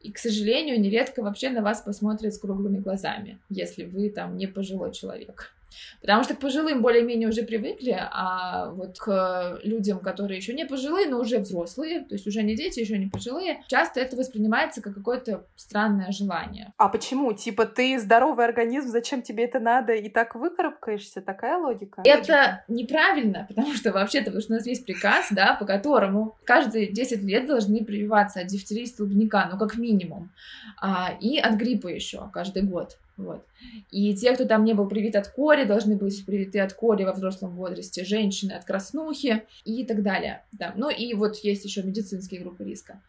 и, к сожалению, нередко вообще на вас посмотрят с круглыми глазами, если вы там не пожилой человек. Потому что к пожилым более-менее уже привыкли, а вот к людям, которые еще не пожилые, но уже взрослые, то есть уже не дети, еще не пожилые, часто это воспринимается как какое-то странное желание. А почему? Типа, ты здоровый организм, зачем тебе это надо? И так выкарабкаешься? Такая логика? Это неправильно, потому что вообще-то, потому что у нас есть приказ, да, по которому каждые 10 лет должны прививаться от дифтерии и столбняка, ну, как минимум, и от гриппа еще каждый год. Вот. И те, кто там не был привит от кори, должны быть привиты от кори во взрослом возрасте, женщины от краснухи и так далее. Да. Ну и вот есть еще медицинские группы риска.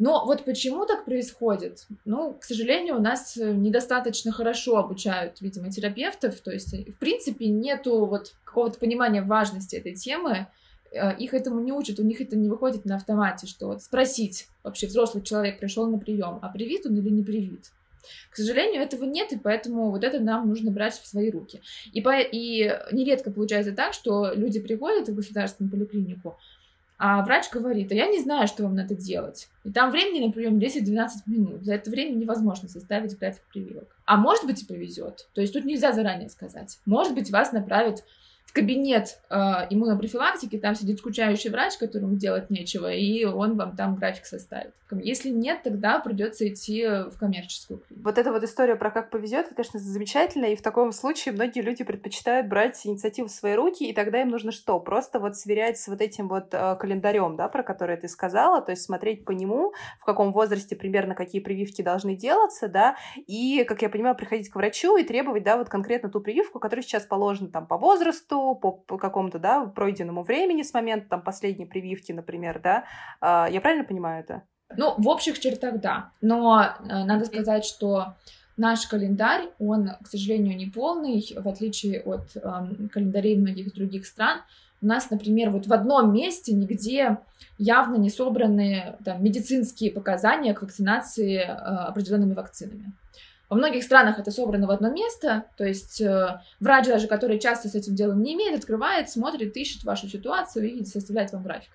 Но вот почему так происходит? Ну, к сожалению, у нас недостаточно хорошо обучают, видимо, терапевтов. То есть, в принципе, нету вот какого-то понимания важности этой темы. Их этому не учат, у них это не выходит на автомате, что вот спросить вообще, взрослый человек пришел на прием, а привит он или не привит? К сожалению, этого нет, и поэтому вот это нам нужно брать в свои руки. И нередко получается так, что люди приходят в государственную поликлинику, а врач говорит, а я не знаю, что вам надо делать. И там времени на прием 10-12 минут. За это время невозможно составить график прививок. А может быть, и повезет. То есть тут нельзя заранее сказать. Может быть, вас направят в кабинет иммунопрофилактики, там сидит скучающий врач, которому делать нечего, и он вам там график составит. Если нет, тогда придется идти в коммерческую клинику. Вот эта вот история про как повезет, это, конечно, замечательно, и в таком случае многие люди предпочитают брать инициативу в свои руки, и тогда им нужно что? Просто вот сверять с вот этим вот календарем, да, про который ты сказала, то есть смотреть по нему, в каком возрасте примерно какие прививки должны делаться, да, и, как я понимаю, приходить к врачу и требовать, да, вот конкретно ту прививку, которая сейчас положена там по возрасту, по какому-то, да, пройденному времени с момента там последней прививки, например, да, я правильно понимаю это? Ну, в общих чертах, да, но надо сказать, что наш календарь, он, к сожалению, не полный, в отличие от календарей многих других стран. У нас, например, вот в одном месте нигде явно не собраны там медицинские показания к вакцинации определенными вакцинами. Во многих странах это собрано в одно место, то есть врач даже, который часто с этим делом не имеет, открывает, смотрит, ищет вашу ситуацию и составляет вам график.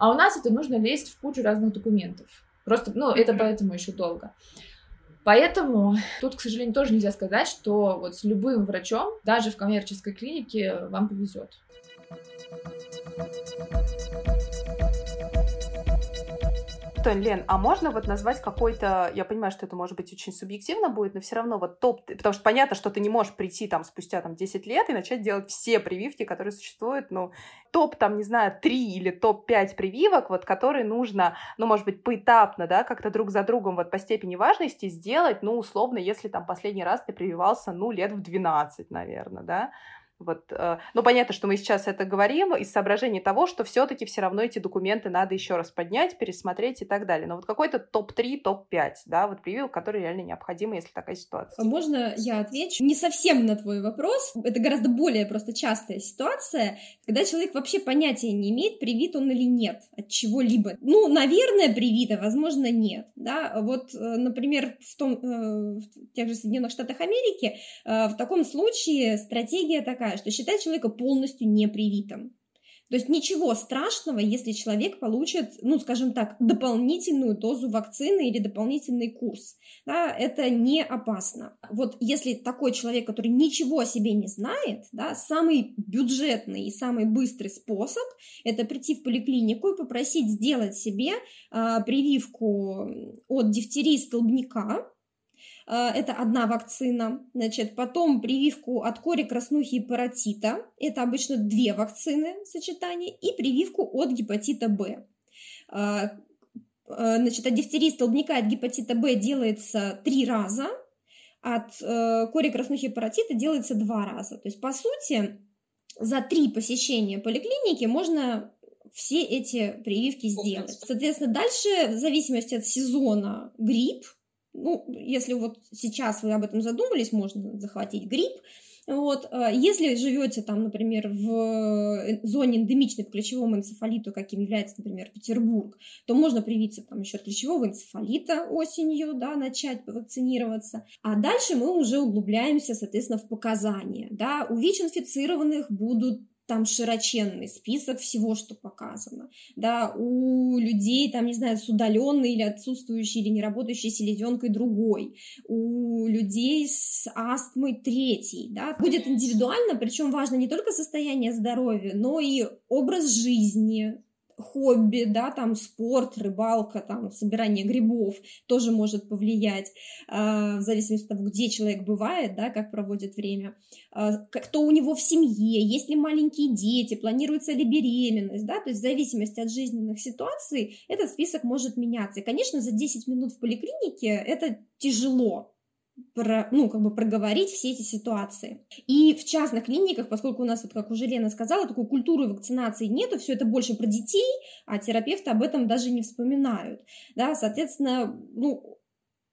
А у нас это нужно лезть в кучу разных документов. Просто, ну, это поэтому еще долго. Поэтому тут, к сожалению, тоже нельзя сказать, что вот с любым врачом, даже в коммерческой клинике, вам повезет. Тонь, Лен, а можно вот назвать какой-то, я понимаю, что это может быть очень субъективно будет, но все равно вот топ, потому что понятно, что ты не можешь прийти там спустя там 10 лет и начать делать все прививки, которые существуют, ну, топ там, не знаю, 3 или топ-5 прививок, вот которые нужно, ну, может быть, поэтапно, да, как-то друг за другом вот по степени важности сделать, ну, условно, если там последний раз ты прививался, ну, лет в 12, наверное, да. Вот, ну, понятно, что мы сейчас это говорим из соображения того, что все-таки все равно эти документы надо еще раз поднять, пересмотреть и так далее. Но вот какой-то топ-3, топ-5, да, вот прививок, которые реально необходимы, если такая ситуация. Можно я отвечу? Не совсем на твой вопрос. Это гораздо более просто частая ситуация, когда человек вообще понятия не имеет, привит он или нет от чего-либо. Ну, наверное, привит, а возможно, нет. Да? Вот, например, в тех же Соединенных Штатах Америки в таком случае стратегия такая, что считать человека полностью непривитым. То есть ничего страшного, если человек получит, ну, скажем так, дополнительную дозу вакцины или дополнительный курс. Да, это не опасно. Вот если такой человек, который ничего о себе не знает, да, самый бюджетный и самый быстрый способ – это прийти в поликлинику и попросить сделать себе прививку от дифтерии столбняка. Это одна вакцина, значит, потом прививку от кори, краснухи и паротита, это обычно две вакцины сочетание, и прививку от гепатита Б. Значит, от дифтерии столбняка, от гепатита Б делается 3 раза, от кори, краснухи и паротита делается 2 раза. То есть, по сути, за 3 посещения поликлиники можно все эти прививки сделать. Соответственно, дальше, в зависимости от сезона, грипп. Ну, если вот сейчас вы об этом задумались, можно захватить грипп. Вот. Если живете там, например, в зоне эндемичной по клещевому энцефалиту, каким является, например, Петербург, то можно привиться там еще от клещевого энцефалита осенью, да, начать вакцинироваться. А дальше мы уже углубляемся, соответственно, в показания. Да. У ВИЧ-инфицированных будут там широченный список всего, что показано, да, у людей, там, не знаю, с удаленной или отсутствующей, или неработающей селезенкой другой, у людей с астмой 3, да, будет индивидуально, причем важно не только состояние здоровья, но и образ жизни, хобби, да, там спорт, рыбалка, там собирание грибов тоже может повлиять, в зависимости от того, где человек бывает, да, как проводит время, кто у него в семье, есть ли маленькие дети, планируется ли беременность, да, то есть в зависимости от жизненных ситуаций этот список может меняться. И, конечно, за 10 минут в поликлинике это тяжело. Ну, как бы проговорить все эти ситуации. И в частных клиниках, поскольку у нас, вот как уже Лена сказала, такой культуры вакцинации нету, все это больше про детей, а терапевты об этом даже не вспоминают. Да, соответственно, ну,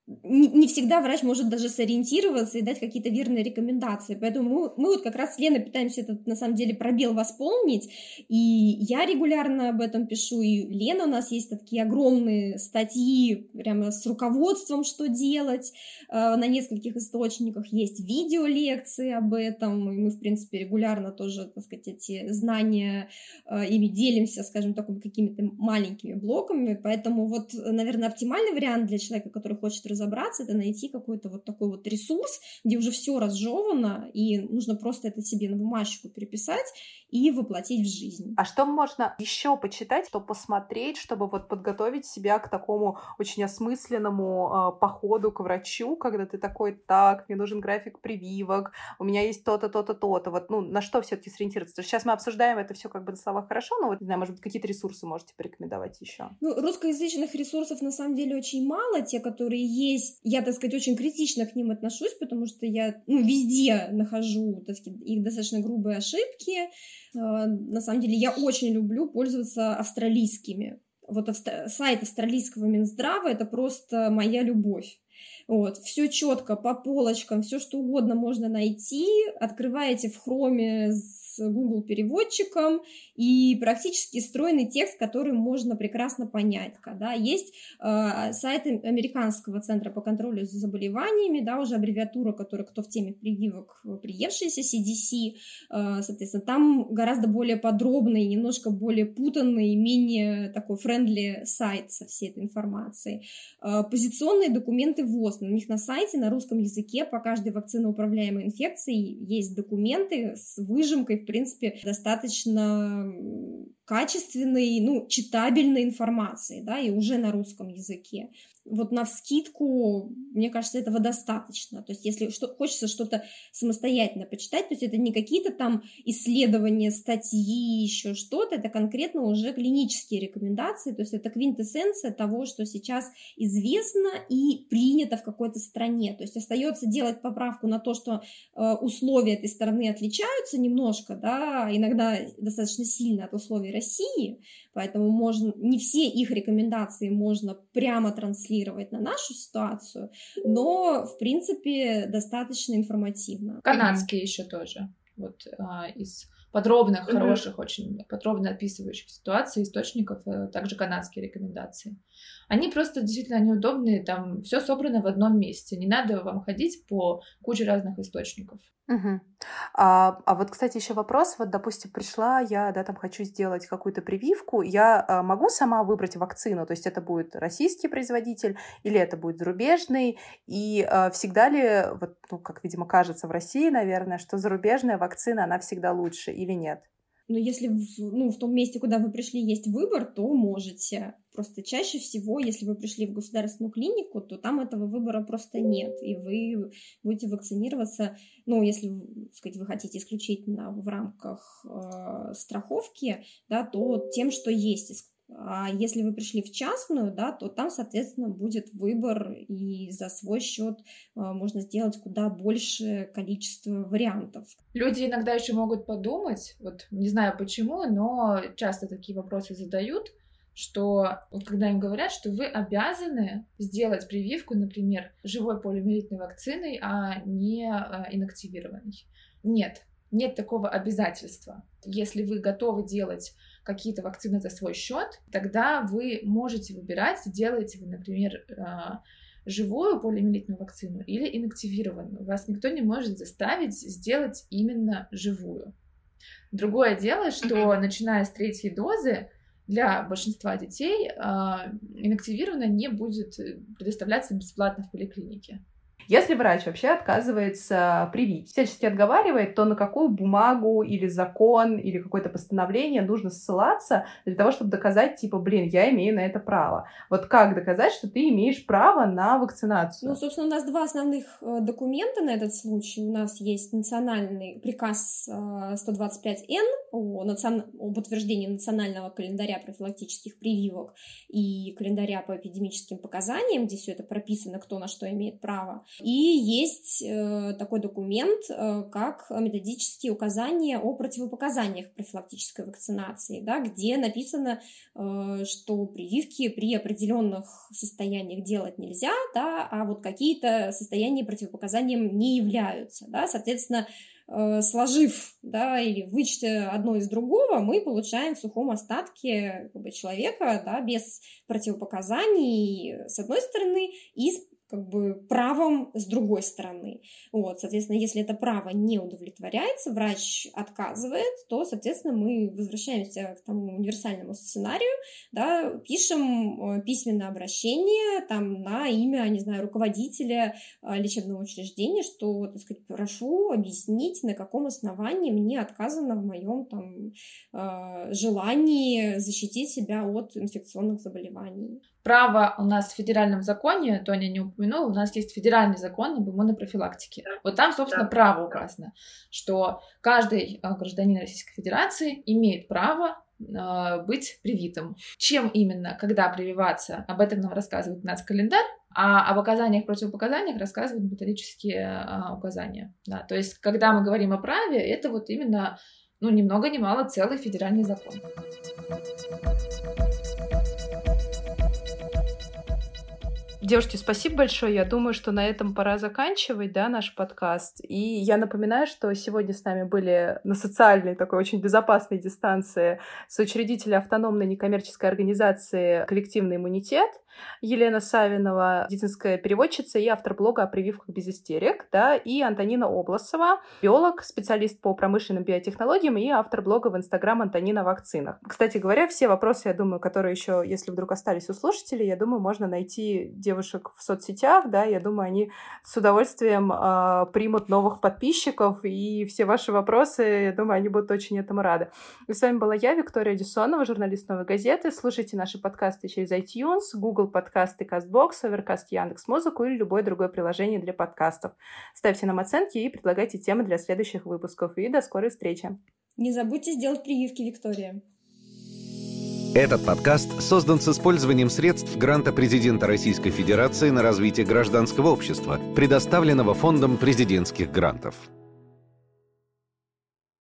не всегда врач может даже сориентироваться и дать какие-то верные рекомендации. Поэтому мы вот как раз с Леной пытаемся этот, на самом деле, пробел восполнить. И я регулярно об этом пишу, и Лена, у нас есть такие огромные статьи прямо с руководством, что делать, на нескольких источниках. Есть видеолекции об этом, и мы, в принципе, регулярно тоже, так сказать, эти знания ими делимся, скажем так, какими-то маленькими блоками. Поэтому вот, наверное, оптимальный вариант для человека, который хочет разобраться, это найти какой-то вот такой вот ресурс, где уже все разжевано, и нужно просто это себе на бумажечку переписать и воплотить в жизнь. А что можно еще почитать, что посмотреть, чтобы вот подготовить себя к такому очень осмысленному походу к врачу, когда ты такой: так, мне нужен график прививок, у меня есть то-то, то-то, то-то. Вот, ну, на что все-таки сориентироваться? Сейчас мы обсуждаем это все как бы на словах хорошо, но вот, не знаю, может быть, какие-то ресурсы можете порекомендовать еще? Ну, русскоязычных ресурсов на самом деле очень мало, те, которые есть, я, так сказать, очень критично к ним отношусь, потому что я, ну, везде нахожу, так сказать, их достаточно грубые ошибки. На самом деле я очень люблю пользоваться австралийскими. Вот сайт австралийского Минздрава — это просто моя любовь. Вот, все четко, по полочкам, все что угодно можно найти. Открываете в Хроме с Google переводчиком, и практически стройный текст, который можно прекрасно понять. Да, есть сайт Американского центра по контролю за заболеваниями, да, уже аббревиатура, которая, кто в теме прививок, приевшаяся, CDC, соответственно, там гораздо более подробный, немножко более путанный, менее такой френдли сайт со всей этой информацией. Позиционные документы ВОЗ, у них на сайте на русском языке по каждой вакциноуправляемой инфекции есть документы с выжимкой в принципе, достаточно качественной, читабельной информации, да, и уже на русском языке. Вот навскидку, мне кажется, этого достаточно. То есть, если хочется что-то самостоятельно почитать, то есть это не какие-то там исследования, статьи, еще что-то, это конкретно уже клинические рекомендации, то есть это квинтэссенция того, что сейчас известно и принято в какой-то стране. То есть остается делать поправку на то, что условия этой страны отличаются немножко, да, иногда достаточно сильно от условий России, поэтому можно, не все их рекомендации можно прямо транслировать на нашу ситуацию, но, в принципе, достаточно информативно. Канадские еще тоже, вот из подробных, хороших, очень подробно описывающих ситуации источников, также канадские рекомендации. Они просто действительно неудобные, там все собрано в одном месте, не надо вам ходить по куче разных источников. Угу. А вот, кстати, еще вопрос, вот, допустим, пришла я, да, там хочу сделать какую-то прививку, я могу сама выбрать вакцину, то есть это будет российский производитель или это будет зарубежный, и всегда ли, вот, как, видимо, кажется в России, наверное, что зарубежная вакцина, она всегда лучше или нет? Но если в том месте, куда вы пришли, есть выбор, то можете. Просто чаще всего, если вы пришли в государственную клинику, то там этого выбора просто нет, и вы будете вакцинироваться, если, так сказать, вы хотите исключительно в рамках страховки, да, то тем, что есть. А если вы пришли в частную, да, то там, соответственно, будет выбор, и за свой счет можно сделать куда большее количество вариантов. Люди иногда еще могут подумать, вот не знаю почему, но часто такие вопросы задают, что вот когда им говорят, что вы обязаны сделать прививку, например, живой полиомиелитной вакциной, а не инактивированной. Нет такого обязательства. Если вы готовы делать какие-то вакцины за свой счет, тогда вы можете выбирать, делаете вы, например, живую полиомиелитную вакцину или инактивированную. Вас никто не может заставить сделать именно живую. Другое дело, что начиная с третьей дозы для большинства детей инактивированная не будет предоставляться бесплатно в поликлинике. Если врач вообще отказывается привить, всячески отговаривает, то на какую бумагу или закон или какое-то постановление нужно ссылаться для того, чтобы доказать, я имею на это право. Вот как доказать, что ты имеешь право на вакцинацию? Собственно, у нас два основных документа на этот случай. У нас есть национальный приказ 125Н о подтверждении национального календаря профилактических прививок и календаря по эпидемическим показаниям, где все это прописано, кто на что имеет право. И есть такой документ, как методические указания о противопоказаниях профилактической вакцинации, да, где написано, что прививки при определенных состояниях делать нельзя, да, а вот какие-то состояния противопоказанием не являются. Да, соответственно, сложив, да, или вычтя одно из другого, мы получаем в сухом остатке человека, да, без противопоказаний с одной стороны и правом с другой стороны. Соответственно, если это право не удовлетворяется, врач отказывает, то, соответственно, мы возвращаемся к тому универсальному сценарию, да, пишем письменное обращение там на имя, руководителя лечебного учреждения, что, прошу объяснить, на каком основании мне отказано в моем желании защитить себя от инфекционных заболеваний. Право у нас в федеральном законе, Тоня не упомянула, у нас есть федеральный закон об иммунопрофилактике. Вот там, собственно, право указано, что каждый гражданин Российской Федерации имеет право быть привитым. Чем именно, когда прививаться, об этом нам рассказывает нацкалендарь, а об оказаниях, противопоказаниях рассказывают методические указания. Да, то есть, когда мы говорим о праве, это вот именно, ни много ни мало, целый федеральный закон. Девушки, спасибо большое. Я думаю, что на этом пора заканчивать, да, наш подкаст. И я напоминаю, что сегодня с нами были на социальной, такой очень безопасной дистанции соучредители автономной некоммерческой организации «Коллективный иммунитет», Елена Савинова, медицинская переводчица и автор блога о прививках без истерик, да, и Антонина Обласова, биолог, специалист по промышленным биотехнологиям и автор блога в Инстаграм «Антонина о вакцинах». Кстати говоря, все вопросы, я думаю, которые еще, если вдруг остались у слушателей, я думаю, можно найти девушек в соцсетях, да, я думаю, они с удовольствием примут новых подписчиков, и все ваши вопросы, я думаю, они будут очень этому рады. И с вами была я, Виктория Одиссонова, журналист «Новой газеты». Слушайте наши подкасты через iTunes, Google подкасты, Castbox, Overcast, Яндекс.Музыку или любое другое приложение для подкастов. Ставьте нам оценки и предлагайте темы для следующих выпусков. И до скорой встречи. Не забудьте сделать прививки, Виктория. Этот подкаст создан с использованием средств гранта президента Российской Федерации на развитие гражданского общества, предоставленного Фондом президентских грантов.